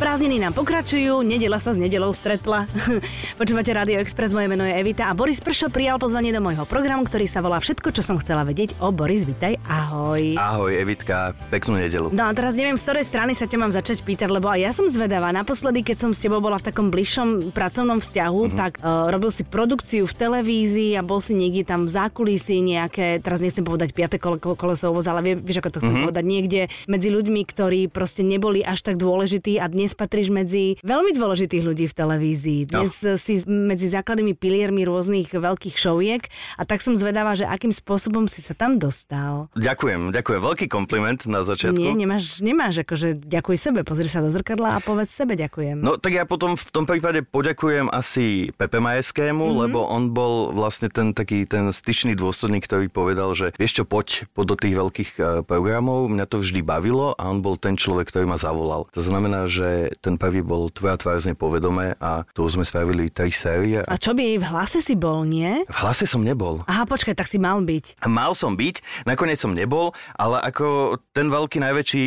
Prázdniny nám pokračujú, nedeľa sa s nedeľou stretla. Počúvate Rádio Express, moje meno je Evita a Boris Pršo prijal pozvanie do môjho programu, ktorý sa volá Všetko, čo som chcela vedieť o Boris. Vitaj, ahoj. Ahoj Evitka, peknú nedeľu. No a teraz neviem, z ktorej strany sa ťa mám začať pýtať, lebo aj ja som zvedavá. Naposledy, keď som s tebou bola v takom bližšom pracovnom vzťahu, tak robil si produkciu v televízii a bol si niekde tam v zákulisí nejaké, teraz nechcem povedať piate koleso ovoza, ale vieš ako to chcem povedať, niekde medzi ľuďmi, ktorí proste neboli až tak dôležití a dnes patríš medzi veľmi dôležitých ľudí v televízii. Dnes si medzi základnými piliermi rôznych veľkých šoviek a tak som zvedavá, že akým spôsobom si sa tam dostal. Ďakujem. Veľký kompliment na začiatku. Nie, nemáš akože ďakuj sebe, pozri sa do zrkadla a povedz sebe ďakujem. No tak ja potom v tom prípade poďakujem asi Pepe Majeskému, lebo on bol vlastne ten styčný dôstojník, ktorý povedal, že vieš čo, poď do tých veľkých programov, mňa to vždy bavilo a on bol ten človek, ktorý ma zavolal. To znamená, že ten prvý bol Tvoja tvár znie povedomé a tu sme spravili 3 série. A čo by jej v Hlase si bol, nie? V Hlase som nebol. Aha, počkaj, tak si mal byť. Mal som byť, nakoniec som nebol, ale ako ten veľký, najväčší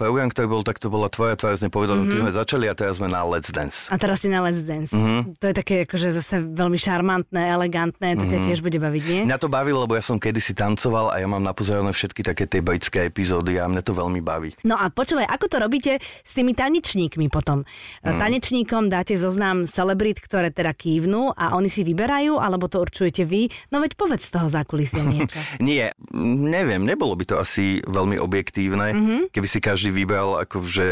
program, ktorý bol, tak to bola Tvoja tvár znie povedomé. Tu sme začali a teraz sme na Let's Dance. A teraz si na Let's Dance. To je také akože zase veľmi šarmantné, elegantné, to ťa tiež bude baviť, nie? Mňa to bavilo, lebo ja som kedysi tancoval a ja mám napozerané všetky také tie britské epizódy a mňa to veľmi baví. No a počúvaj, ako to robíte s tými tanečníkmi potom? Tanečníkom dáte zoznam celebrít, ktoré teda kývnú a oni si vyberajú, alebo to určujete vy? No veď povedz z toho zákulisia niečo. Nie, neviem, nebolo by to asi veľmi objektívne, keby si každý vybral akože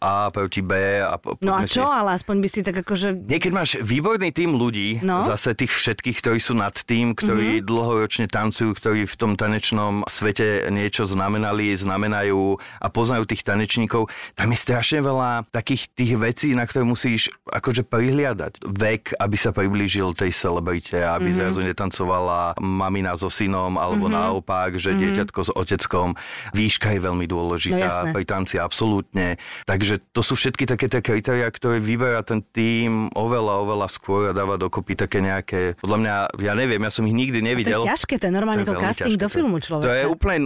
A proti B a... No a čo, ale aspoň by si tak akože... Nie, keď máš výborný tím ľudí, zase tých všetkých, ktorí sú nad tým, ktorí dlhoročne tancujú, ktorí v tom tanečnom svete niečo znamenali, znamenajú a poznajú tých tanečníkov, tam je strašne veľa takých tých vecí, na ktoré musíš akože prihliadať. Vek, aby sa priblížil tej celebrite, aby zrazu netancovala mamina so synom, alebo naopak, že dieťatko s oteckom. Výška je veľmi dôležitá, pri tanci absolútne. Takže to sú všetky také tie kritériá, ktoré vyberá ten tím oveľa skôr a dáva dokopy také nejaké, podľa mňa, ja neviem, ja som ich nikdy nevidel. To je ťažké, to je normálne ako casting do filmu človeka. To je úplne,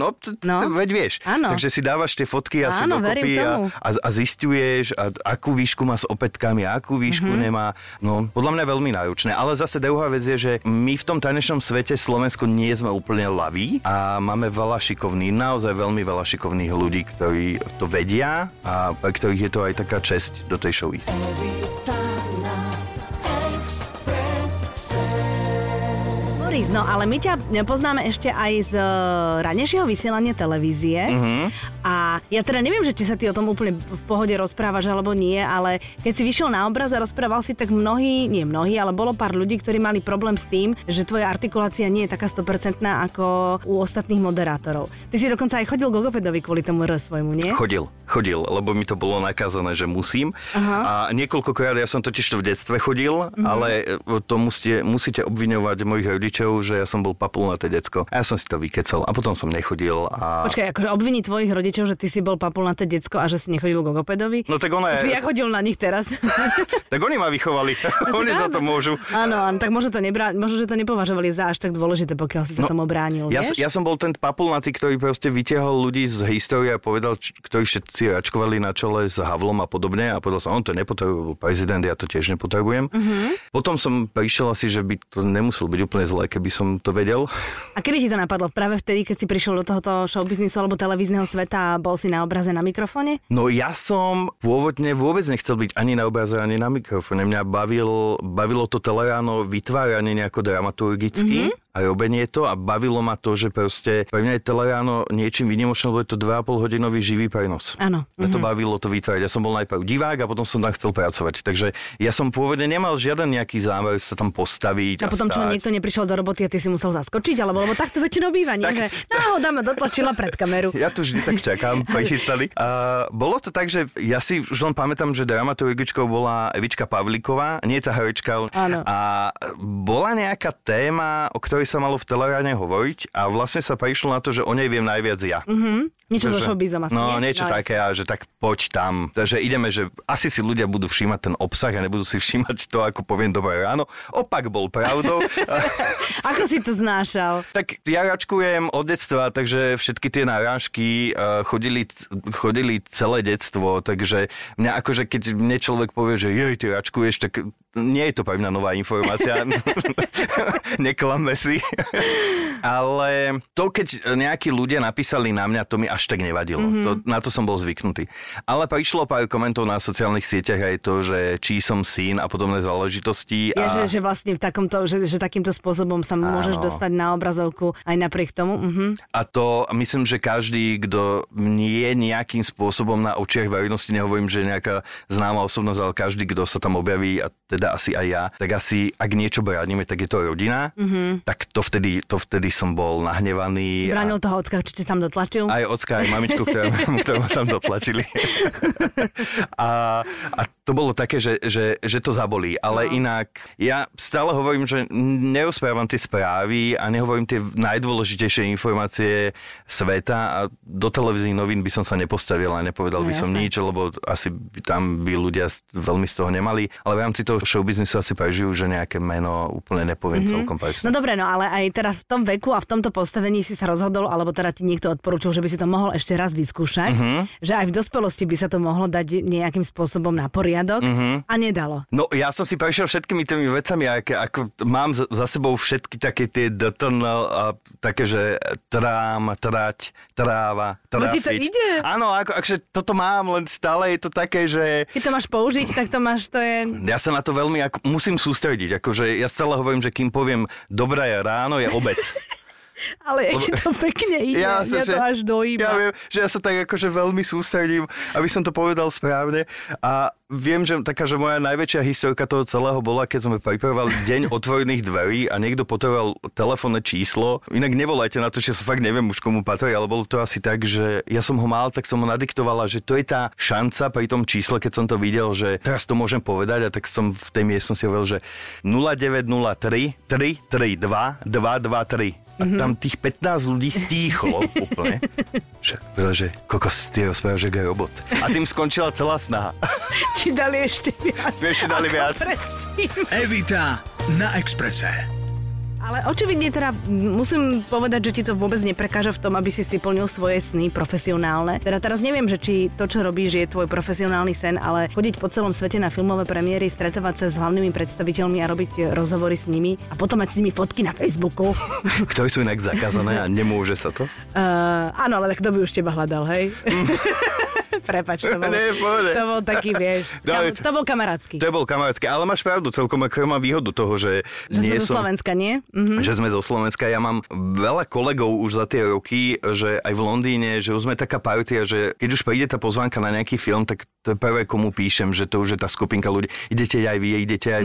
veď vieš. Takže si dávaš tie fotky asi dokopy a zisťuješ, akú výšku má s opätkami, akú výšku nemá. No, podľa mňa veľmi náročné. Ale zase druhá vec je, že my v tom tanečnom svete Slovensko nie sme úplne laví a máme veľa šikovných, naozaj veľmi veľa šikovných ľudí, ktorí to vedia a pre ktorých je to aj taká česť do tej show ísť. No, ale my ťa poznáme ešte aj z ranejšieho vysielania televízie a ja teda neviem, že či sa ty o tom úplne v pohode rozprávaš alebo nie, ale keď si vyšiel na obraz a rozprával si, tak nie mnohí, ale bolo pár ľudí, ktorí mali problém s tým, že tvoja artikulácia nie je taká 100% ako u ostatných moderátorov. Ty si dokonca aj chodil k logopedovi kvôli tomu svojmu, nie? Chodil, lebo mi to bolo nakázané, že musím. A niekoľkokrát, ja som totiž to v detstve chodil, ale to musíte obviňovať mojich rodičov, že ja som bol papulnaté decko. A ja som si to vykecal a potom som nechodil a... Počkaj, akože obviniť tvojich rodičov, že ty si bol papulnaté decko a že si nechodil k logopedovi? No tak ona je... Si ja chodil na nich teraz. Tak oni ma vychovali. Oni za to môžu. Áno, tak možno, že to nepovažovali za až tak dôležité, pokiaľ si sa tomu bránil, vieš? Ja som bol ten papulnatý, ktorý proste vytiahol ľudí z histórie a povedal, ktorí všetci račkovali na čele s Havlom a podobne a povedal som, on to nepotrebuje, prezident, ja to tiež nepotrebujem. Potom som prišiel asi, že by to nemusel byť úplne zlé, keby som to vedel. A kedy ti to napadlo? Práve vtedy, keď si prišiel do tohoto showbiznisu alebo televízneho sveta a bol si na obraze, na mikrofóne? No ja som pôvodne vôbec nechcel byť ani na obraze, ani na mikrofóne. Mňa bavilo to teleráno vytváranie nejako dramaturgicky. A robenie to a bavilo ma to, že proste pre mňa je teleráno niečím výnimočné, lebo je to 2,5 hodinový živý prenos. Áno. Mňa to bavilo to vytvárať. Ja som bol najprv divák a potom som tam chcel pracovať. Takže ja som pôvodne nemal žiaden nejaký zámer sa tam postaviť a potom, stáť. Čo niekto neprišiel do roboty a ty si musel zaskočiť, alebo takto väčšinou býva, nie? Že náhoda ma dotlačila pred kameru. Ja tu vždy tak čakám, prichystali. Bolo to tak, že ja si už len pamätám, že dramaturgičkou bola Evička Pavlíková, nie tá herečka. A bola nejaká téma, o ktorej sa malo v teleráne hovoriť a vlastne sa prišlo na to, že o nej viem najviac ja. Niečo so showbizom asi. No, niečo no, také, a že tak poď tam. Takže ideme, že asi si ľudia budú všímať ten obsah a nebudú si všímať to, ako poviem dobré ráno. Opak bol pravdou. Ako si to znášal? Tak ja račkujem od detstva, takže všetky tie náražky chodili celé detstvo, takže mňa akože, keď mne človek povie, že joj, ty račkuješ, tak nie je to pre mňa nová informácia. Neklame si. Ale to, keď nejakí ľudia napísali na mňa, to mi až tak nevadilo. Mm-hmm. Na to som bol zvyknutý. Ale prišlo pár komentov na sociálnych sieťach aj to, že či som syn a podobné záležitosti. A... Ja, že vlastne v takomto, že takýmto spôsobom sa môžeš dostať na obrazovku aj napriek tomu. Mm-hmm. A to myslím, že každý, kto nie je nejakým spôsobom na očiach verejnosti, nehovorím, že nejaká známa osobnosť, ale každý, kto sa tam objaví, a teda asi aj ja, tak asi ak niečo bránime, tak je to rodina. Mm-hmm. Tak to vtedy som bol nahnevaný. Bránil toho ocka, či tam dotlačil? Aj ocka, aj mamičku, ktorá ma tam dotlačili. A to bolo také, že to zabolí. Ale inak, ja stále hovorím, že nerozprávam tie správy a nehovorím tie najdôležitejšie informácie sveta a do televíznych novín by som sa nepostavil a nepovedal by som nič, lebo asi tam by ľudia veľmi z toho nemali. Ale v rámci toho showbiznisu asi prežijú, že nejaké meno úplne nepoviem celkom presne. No dobre, no ale aj teraz v tom veku a v tomto postavení si sa rozhodol, alebo teda ti niekto odporúčil, že by si to mohol ešte raz vyskúšať, že aj v dospelosti by sa to mohlo dať nejakým spôsobom na poriadok. A nedalo. No ja som si prešiel všetkými tými vecami, ako mám za sebou všetky také tie také, že trať, tráva, trafiť. No ti to ide? Áno, akože toto mám, len stále je to také, že... Keď to máš použiť, tak to máš, to je... Ja sa na to veľmi musím sústrediť, akože ja stále hovorím, že kým poviem dobré ráno, je obed. Ale ešte to pekne ide, to až dojíma. Ja viem, že ja sa tak akože veľmi sústredím, aby som to povedal správne. A viem, že taká, že moja najväčšia historka toho celého bola, keď sme pripravovali deň otvorených dverí a niekto potreboval telefónne číslo. Inak nevolajte na to, že fakt neviem už komu patrí, ale bolo to asi tak, že ja som ho mal, tak som ho nadiktovala, že to je tá šanca pri tom čísle, keď som to videl, že teraz to môžem povedať, a tak som v tej miestnosti hovoril, že 0903 332 223. A tam tých 15 ľudí stíchlo úplne. Pretože kokos, ty rozprávaš, že je robot. A tým skončila celá snaha. Ti dali ešte viac. Evita na Expresse. Ale očividne teda musím povedať, že ti to vôbec neprekáža v tom, aby si si plnil svoje sny profesionálne. Teda teraz neviem, že či to, čo robíš, je tvoj profesionálny sen, ale chodiť po celom svete na filmové premiéry, stretávať sa s hlavnými predstaviteľmi a robiť rozhovory s nimi a potom mať s nimi fotky na Facebooku. Ktoré sú inak zakázané a nemôže sa to? Áno, ale kto by už teba hľadal, hej? Prepač, to bol taký, vieš. To bol kamarátsky. To bol kamarátsky, ale máš pravdu, celkom ako mám výhodu toho, že nie som zo Slovenska, nie? Mm-hmm. Že sme zo Slovenska. Ja mám veľa kolegov už za tie roky, že aj v Londýne, že už sme taká partia, že keď už príde tá pozvánka na nejaký film, tak to je prvé, komu píšem, že to už je tá skupinka ľudí. Idete aj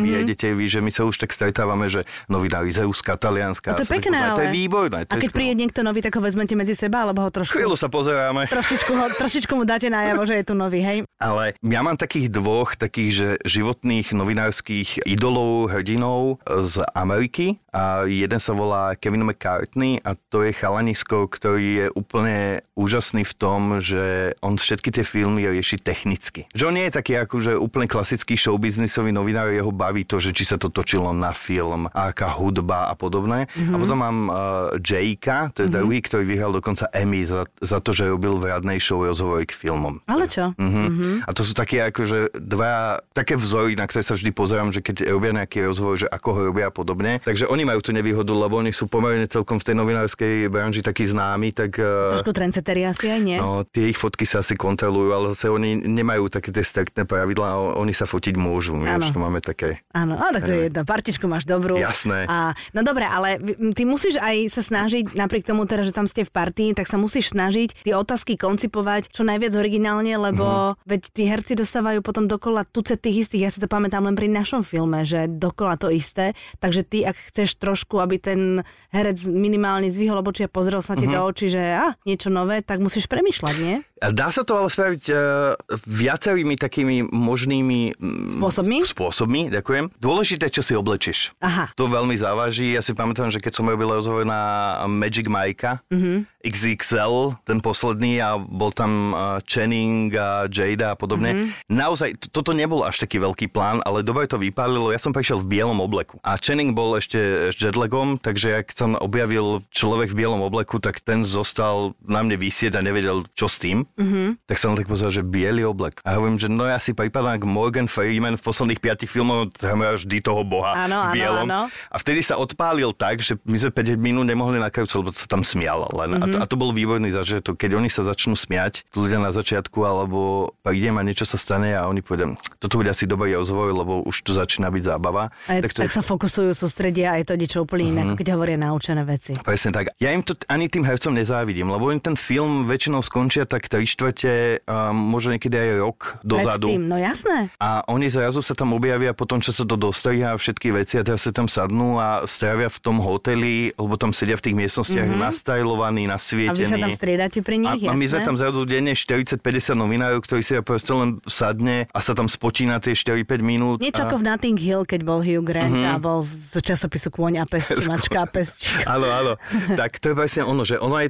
vy, že my sa už tak stretávame, že novinári z Ruska, Talianska. To je pekné, ale... To je výborné. A keď príde niekto nový, tak ho vezmete medzi seba, alebo ho trošku... Chvíľu sa pozeráme. Trošičku mu dáte najavo, že je tu nový, hej. Ale ja mám takých dvoch, že životných novinárskych idolov, hrdinov z Ameriky. A jeden sa volá Kevin McCartney a to je chalanisko, ktorý je úplne úžasný v tom, že on všetky tie filmy rieši technicky. Že on nie je taký akože úplne klasický showbiznisový novinár, jeho baví to, že či sa to točilo na film, aká hudba a podobné. Mm-hmm. A potom mám Jakea, to je druhý, ktorý vyhral dokonca Emmy za to, že robil v radnej show rozhovory k filmu. Ale čo? Mm-hmm. Mm-hmm. A to sú také akože dva také vzory, na ktoré sa vždy pozerám, že keď robia nejaký rozhovor, že ako ho robia a podobne. Takže oni majú tú nevýhodu, lebo oni sú pomerne celkom v tej novinárskej branži takí známi, tak... Trošku trendsetteri asi aj, nie? No, tie ich fotky sa asi kontrolujú, ale zase oni nemajú také tie striktné pravidlá, oni sa fotiť môžu. My už to máme také. Áno, tak to je jedno. Partičku máš dobrú. Jasné. No dobre, ale ty musíš aj sa snažiť, napriek tomu teraz, že tam ste v partii, tak sa musíš snažiť tie otázky koncipovať čo najviac originálne, lebo veď tí herci dostávajú potom dokola tucet tých istých. Ja si to pamätám len pri našom filme, že dokola to isté, takže ty ak chceš trošku, aby ten herec minimálne zvihol obočia, pozrel sa ti do očí, že niečo nové, tak musíš premýšľať, nie? Dá sa to ale spraviť viacerými takými možnými spôsobmi. Ďakujem. Dôležité, čo si oblečieš. Aha. To veľmi závaží. Ja si pamätám, že keď som robil rozhovor na Magic Mike'a, XXL, ten posledný, a bol tam Channing a Jade a podobne. Mm-hmm. Naozaj, toto nebol až taký veľký plán, ale dobre to vypálilo. Ja som prišiel v bielom obleku. A Channing bol ešte s jetlagom, takže ak tam objavil človek v bielom obleku, tak ten zostal na mne vysieť a nevedel, čo s tým. Mm-hmm. Tak som tak pozeral, že biely oblek. A hovorím, že no ja si pripadám k Morgan Freeman v posledných 5 filmoch, tam ja vždy toho boha v bielom. Áno. A vtedy sa odpálil tak, že my sme 5 minút nemohli nakrúcať, lebo sa tam smial len. Mm-hmm. A to bol výborný začiatok. Keď oni sa začnú smiať, ľudia na začiatku, alebo prídem a niečo sa stane a oni povedia, toto bude asi dobrý rozhovor, lebo už tu začína byť zábava. Tak sa fokusujú, sústredia a je to niečo úplne iné, keď hovoria naučené veci. Presne tak. Ja im to ani tým hercom nezávidím, lebo im ten film väčšinou skončia tak 3/4, možno niekedy aj rok dozadu. No jasné. A oni zrazu sa tam objavia potom, čo sa to dostrihá, všetky veci a teraz sa tam sadnú a strávia v tom hoteli, alebo tam sedia v tých miestnostiach nastajlovaní, nasvietený. A vy sa tam striedate pri nich, a my sme tam zrazu denne 40-50 novinárov, ktorí si proste len sadne a sa tam spotí na tie 4-5 minút. Niečo ako v Notting Hill, keď bol Hugh Grant a bol z časopisu Kôň a pesť, mačka a pesť. Áno, áno. Tak to je presne ono, že ona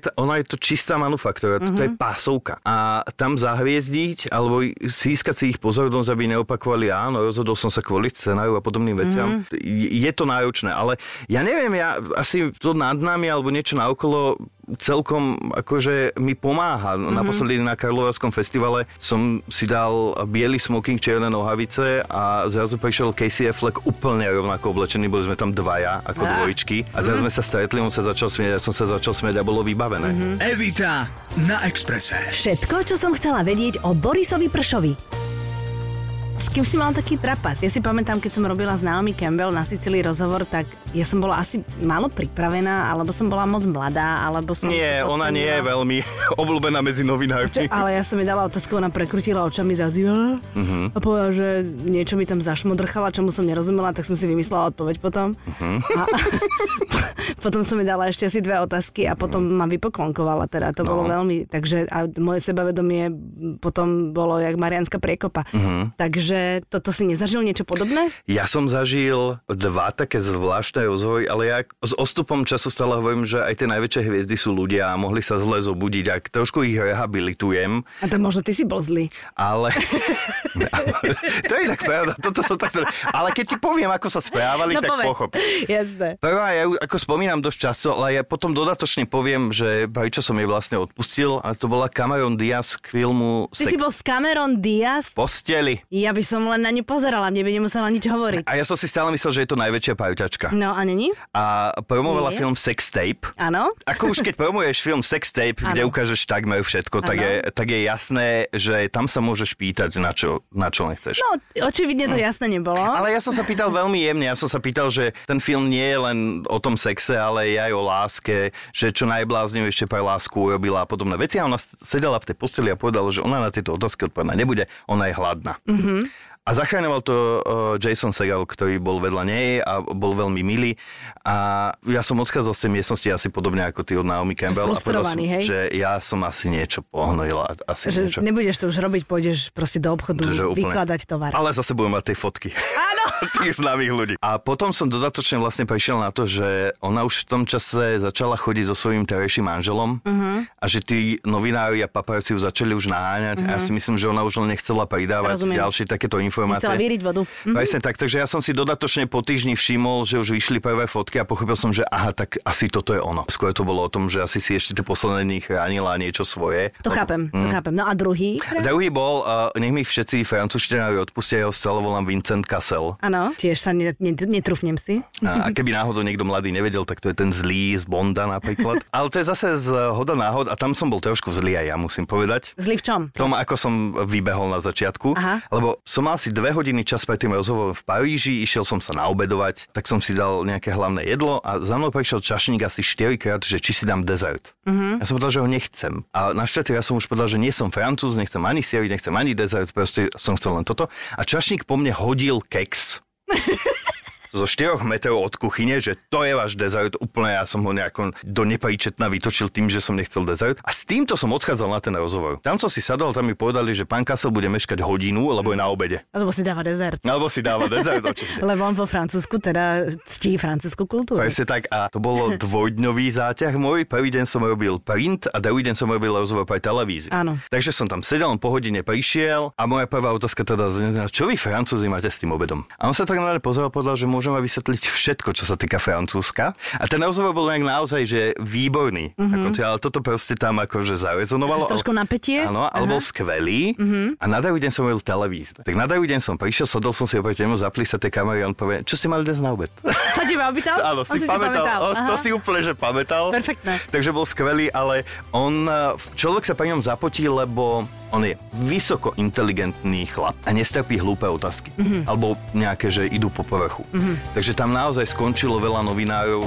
je to čistá manufaktúra, to je pásovka. A tam zahviezdiť, alebo získať si ich pozornosť, aby neopakovali áno, rozhodol som sa kvôli scenáru a podobným veciam. Je to náročné, ale ja neviem, ja asi to nad nami alebo niečo naokolo celkom akože mi pomáha. Naposledy na Karlovarskom festivale som si dal biely smoking, čierne nohavice a zrazu prišiel Casey Affleck úplne rovnako oblečený, boli sme tam dvaja ako dvojičky a zrazu sme sa stretli, on sa začal smieť, ja som sa začal smieť a bolo vybavené. Evita na Expresse. Všetko, čo som chcela vedieť o Borisovi Pršovi. S kým si mal taký trapas? Ja si pamätám, keď som robila s Naomi Campbell na Sicílii rozhovor, tak ja som bola asi málo pripravená, alebo som bola moc mladá, alebo som... Nie, ona nie je veľmi obľúbená medzi novinármi. Ale ja som jej dala otázku, ona prekrutila očami, zazývala a povedala, že niečo mi tam zašmodrchala, čomu som nerozumela, tak som si vymyslela odpoveď potom. A potom som jej dala ešte asi 2 otázky a potom ma vypoklonkovala, teda to bolo veľmi... Takže a moje sebavedomie potom bolo jak Mariánska priekopa. Takže že toto si nezažil niečo podobné? Ja som zažil 2 také zvláštne rozhovory, ale ja s odstupom času stále hovorím, že aj tie najväčšie hviezdy sú ľudia a mohli sa zle zobudiť a trošku ich rehabilitujem. A to možno ty si bol zlý. Ale... to je tak pravda. Toto som tak... Ale keď ti poviem, ako sa správali, tak pochopíš. Jasné. Prvá, ja ako spomínam dosť často, ale ja potom dodatočne poviem, že prečo som jej vlastne odpustil, a to bola Cameron Diaz k filmu Sex Tape. Ty si bol s Cameron Diaz? V posteli. Ja by som len na ňu pozerala, mne by nemusela nič hovoriť. A ja som si stále myslel, že je to najväčšia pajutačka. No a neni? A promovala film Sex Tape. Áno. Ako už keď promuješ film Sex Tape, kde ukážeš takmer všetko, tak je jasné, že tam sa môžeš pýtať, na čo nechceš. No, očividne to jasné nebolo. Ale ja som sa pýtal veľmi jemne. Ja som sa pýtal, že ten film nie je len o tom sexe, ale je aj o láske, že čo najbláznivejšie pre lásku urobila a podobné veci. A ona sedela v tej posteli a povedala, že ona na tieto otázky odpovedať nebude, ona je hladná. Mm-hmm. A zachráňoval to Jason Segal, ktorý bol vedľa nej a bol veľmi milý. A ja som odchádzal z tej miestnosti asi podobne ako ty od Naomi Campbell. Frustrovaný, hej? Že ja som asi niečo pohnojil. Že niečo. Nebudeš to už robiť, pôjdeš proste do obchodu vykladať tovar. Ale zase budem mať tie fotky. Áno! Tých známych ľudí. A potom som dodatočne vlastne prišiel na to, že ona už v tom čase začala chodiť so svojím terajším manželom a že tí novinári a paparazzi ju začali už naháňať. A ja si myslím, že ona už len nechcela pridávať ďalšie takéto informácie. Nechcela víriť vodu. Presne tak, takže ja som si dodatočne po týždni všimol, že už vyšli prvé fotky a pochopil som, že aha, tak asi toto je ono. Skôr to bolo o tom, že asi si ešte tie posledné chránila niečo svoje. To chápem. No a druhý? Druhý bol, nech mi všetci francúzštinári odpustia, jeho stále volám Vincent Cassel. Áno, tiež sa netrúfnem si. A keby náhodou niekto mladý nevedel, tak to je ten zlý z Bonda napríklad. Ale to je zase z hoda náhod a tam som bol trošku zlý aj ja, musím povedať. Zlý v čom? V tom, ako som vybehol na začiatku, lebo som mal asi 2 hodiny čas pred tým rozhovorom v Paríži, išiel som sa naobedovať, tak som si dal nejaké hlavné jedlo a za mnou prišiel čašník asi 4-krát, že či si dám dezert. Ja som povedal, že ho nechcem. A na štvrtý ja som už povedal, že nie som Francúz, nechcem ani sieri, nechcem ani dezert, proste som chcel len toto. A čašník po mne hodil keks. zo 4 metrov od kuchyne, že to je váš dezert, úplne ja som ho nejako do nepajíčetna vytočil tým, že som nechcel dezert. A s týmto som odchádzal na ten rozhovor. Tam som si sadol, tam mi povedali, že pán Cassel bude meškať hodinu, lebo je na obede. Alebo si dáva dezert. Lebo on vo Francúzsku teda ctí francúzsku kultúru. Presne tak, a to bolo dvojdňový záťah môj. Prvý deň som robil print a druhý deň som robil rozhovor pre televíziu. Áno. Takže som tam sedel, po hodine prišiel a moja prvá otázka teda znela, čo vy Francúzi máte s tým obedom? A on sa tak na mňa pozeral, povedal, že môžeme vysvetliť všetko, čo sa týka Francúzska. A ten rozhovor bol naozaj že výborný. Mm-hmm. Akože, ale toto proste tam akože zarezonovalo. Trošku napätie? Áno, ale bol skvelý. Mm-hmm. A na druhý deň som robil televíziu. Tak na druhý deň som prišiel, sadol som si oproti nemu, zaplísal tie kamery a on povie, čo ste mali dnes na obed? Sa ti pamätal? Áno, si pamätal. To si úplne že pamätal. Perfektné. Takže bol skvelý, ale on človek sa pri ňom zapotí, lebo on je vysoko inteligentný chlap a nestrpí hlúpe otázky. Mm-hmm. Alebo nejaké, že idú po povrchu. Mm-hmm. Takže tam naozaj skončilo veľa novinárov.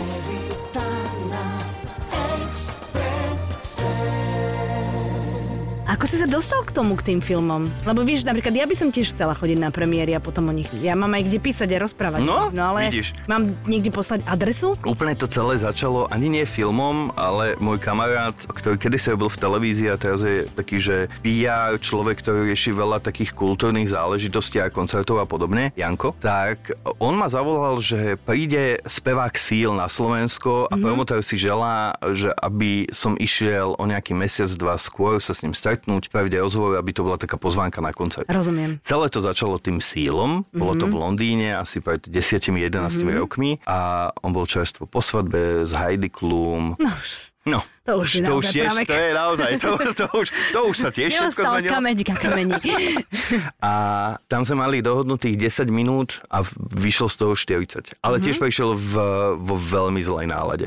Ako si sa dostal k tomu, k tým filmom? Lebo vieš, napríklad ja by som tiež chcela chodiť na premiéry a potom o nich. Ja mám aj kde písať a rozprávať. No ale vidíš. Mám niekde poslať adresu? Úplne to celé začalo ani nie filmom, ale môj kamarát, ktorý kedysi robil v televízii a teraz je taký, že PR človek, ktorý rieši veľa takých kultúrnych záležitostí a koncertov a podobne, Janko, tak on ma zavolal, že príde spevák Síl na Slovensko a promotor si želá, že aby som išiel o nejaký mesiac, dva skôr sa s ním stretnúť. Pravde rozhovor, aby to bola taká pozvánka na koncert. Rozumiem. Celé to začalo tým Sílom. Bolo to v Londýne asi pred 10-11 rokmi a on bol čerstvo po svadbe s Heidi Klum. No. To už sa tiež všetko zmenilo. Kameň. A tam sme mali dohodnutých 10 minút a vyšlo z toho 40. Ale tiež prišiel vo veľmi zlej nálade.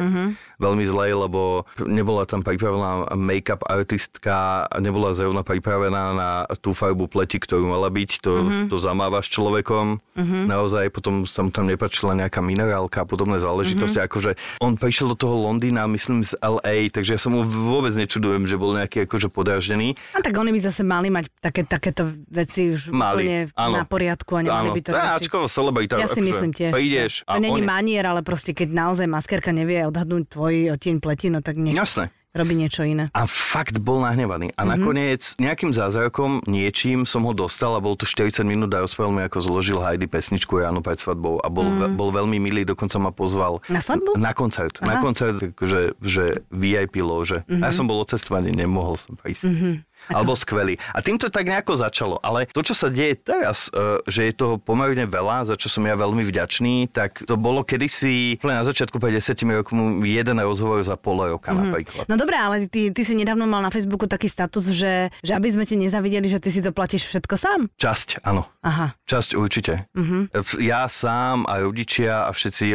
Veľmi zlej, lebo nebola tam pripravená make-up artistka, nebola zrovna pripravená na tú farbu pleti, ktorú mala byť. To zamávaš človekom. Naozaj potom sa tam nepačila nejaká minerálka a podobné záležitosti. Akože on prišiel do toho Londýna, myslím z LA, takže ja sa mu vôbec nečudujem, že bol nejaký akože podráždený. A tak oni by zase mali mať takéto veci už úplne na poriadku a nemali by to riešiť. Ačko, celebrita. Ja si myslím tiež. Prídeš. To není manier, ale proste keď naozaj maskérka nevie odhadnúť tvoj odtieň pleti, no tak nie. Jasné. Robí niečo iné. A fakt bol nahnevaný. A nakoniec nejakým zázrakom, niečím som ho dostal a bol to 40 minút a rozprával mi, ako zložil Heidi pesničku ráno pred svadbou a bol veľmi milý, dokonca ma pozval. Na svadbu? Na koncert. Aha. Na koncert, že VIP lože. Ja som bol odcestovaný, nemohol som prísť. Alebo skvelý. A týmto tak nejako začalo. Ale to, čo sa deje teraz, že je toho pomerne veľa, za čo som ja veľmi vďačný, tak to bolo kedysi na začiatku pred 10 rokmi jeden rozhovor za pol roka napríklad. No dobré, ale ty si nedávno mal na Facebooku taký status, že aby sme ti nezavideli, že ty si to platíš všetko sám? Časť, áno. Aha. Časť určite. Ja sám a rodičia a všetci,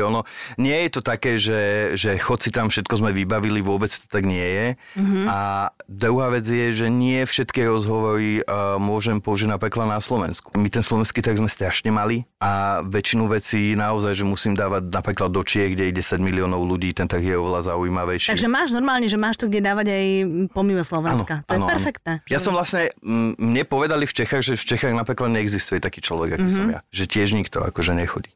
nie je to také, že chod si tam všetko sme vybavili, vôbec to tak nie je. A druhá vec je, že nie všetky rozhovory môžem použiť napríklad na Slovensku. My ten slovenský tak sme strašne mali a väčšinu vecí naozaj, že musím dávať napríklad do Čiech, kde je 10 miliónov ľudí, ten tak je oveľa zaujímavejší. Takže máš normálne, že máš to kde dávať aj pomimo Slovenska. To je perfektné. Ja som vlastne, mne povedali v Čechách, že v Čechách napríklad neexistuje taký človek, aký som ja. Že tiež nikto akože nechodí.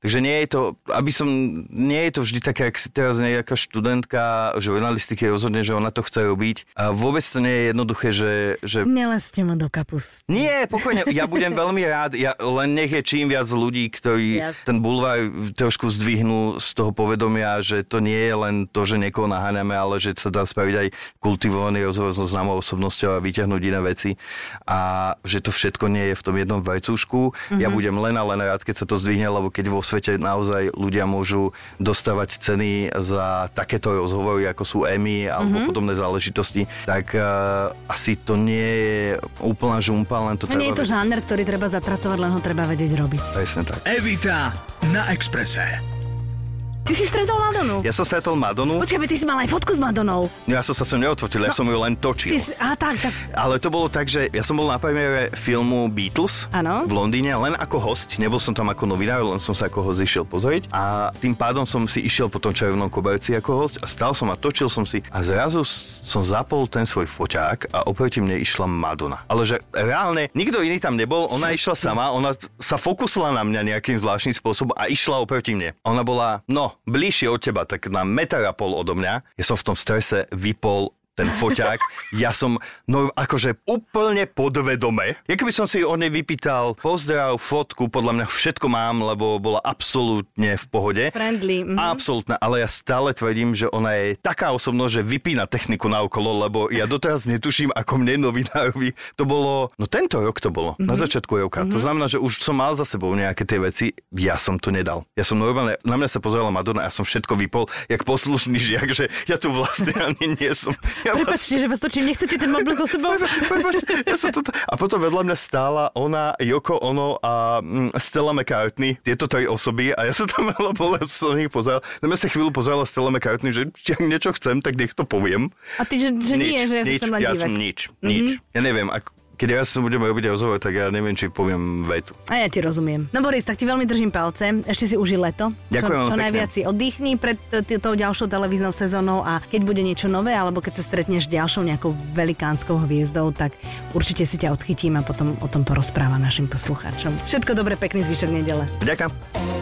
Takže nie je to vždy také, ak si teraz nejaká študentka žurnalistiky rozhodne, že ona to chce robiť. A vôbec to nie je jednoduché, že... Nelezte ma do kapusty. Nie, pokojne, ja budem veľmi rád, len nech je čím viac ľudí, ktorí ten bulvár trošku zdvihnú z toho povedomia, že to nie je len to, že niekoho naháňame, ale že sa dá spraviť aj kultivovaný rozhovor so známou osobnosťou a vyťahnuť iné veci a že to všetko nie je v tom jednom vajcúšku. Ja budem len a len rád, keď sa to zdvihne, lebo keď vo svete naozaj ľudia môžu dostávať ceny za takéto rozhovory, ako sú Emmy alebo podobné záležitosti, tak asi to nie je úplná žumpa, len to treba... Nie je to žáner, ktorý treba zatracovať, len ho treba vedieť robiť. Presne tak. Evita na Expresse. Ty si stretol Madonu? Ja som stretol Madonu. Počkaj, ty si mal aj fotku s Madonou. Ja som sa sem neodfotil, ja som ju len točil. Tak. Ale to bolo tak, že ja som bol na premiére filmu Beatles v Londýne len ako host. Nebol som tam ako novinár, len som sa ako host išiel pozrieť. A tým pádom som si išiel po tom čajovnom koberci ako host a stal som a točil som si a zrazu som zapol ten svoj foťák a oproti mne išla Madonna. Ale že reálne nikto iný tam nebol, ona išla sama, ona sa fokusila na mňa nejakým zvláštnym spôsobom a išla oproti mne. Ona bola bližšie od teba, tak na meter a pol odo mňa. Ja som v tom strese vypol ten foťák. Ja som akože úplne podvedome. Ja keby som si o nej vypýtal pozdrav, fotku, podľa mňa všetko mám, lebo bola absolútne v pohode. Friendly. Mm-hmm. Absolútne, ale ja stále tvrdím, že ona je taká osobnosť, že vypína techniku naokolo, lebo ja doteraz netuším, ako mne novinárovi to bolo, tento rok to bolo, na začiatku roka. To znamená, že už som mal za sebou nejaké tie veci, ja som to nedal. Ja som normálne, na mňa sa pozerala Madonna, ja som všetko vypol, jak poslušný žiak, že ja tu vlastne ani nie som. Ja prepáčte, že vás točím, nechcete ten mobil so sebou? A potom vedľa mňa stála ona, Joko Ono a Stella McCartney, tieto tri osoby a ja sa tam veľa pozeral. Na mňa sa chvíľu pozerala Stella McCartney, že ak niečo chcem, tak nech to poviem. A ty, že nič, nie, že ja sa chcem len dívať. Nič. Ja neviem, keď ja som budem robiť rozhovor, tak ja neviem, či poviem vetu. A ja ti rozumiem. No Boris, tak ti veľmi držím palce. Ešte si užij leto. Ďakujem vám pekne. Čo najviac si oddychni pred tou ďalšou televíznou sezónou a keď bude niečo nové, alebo keď sa stretneš ďalšou nejakou velikánskou hviezdou, tak určite si ťa odchytím a potom o tom porozpráva našim poslucháčom. Všetko dobre, pekný zvyšok nedele. Ďakujem.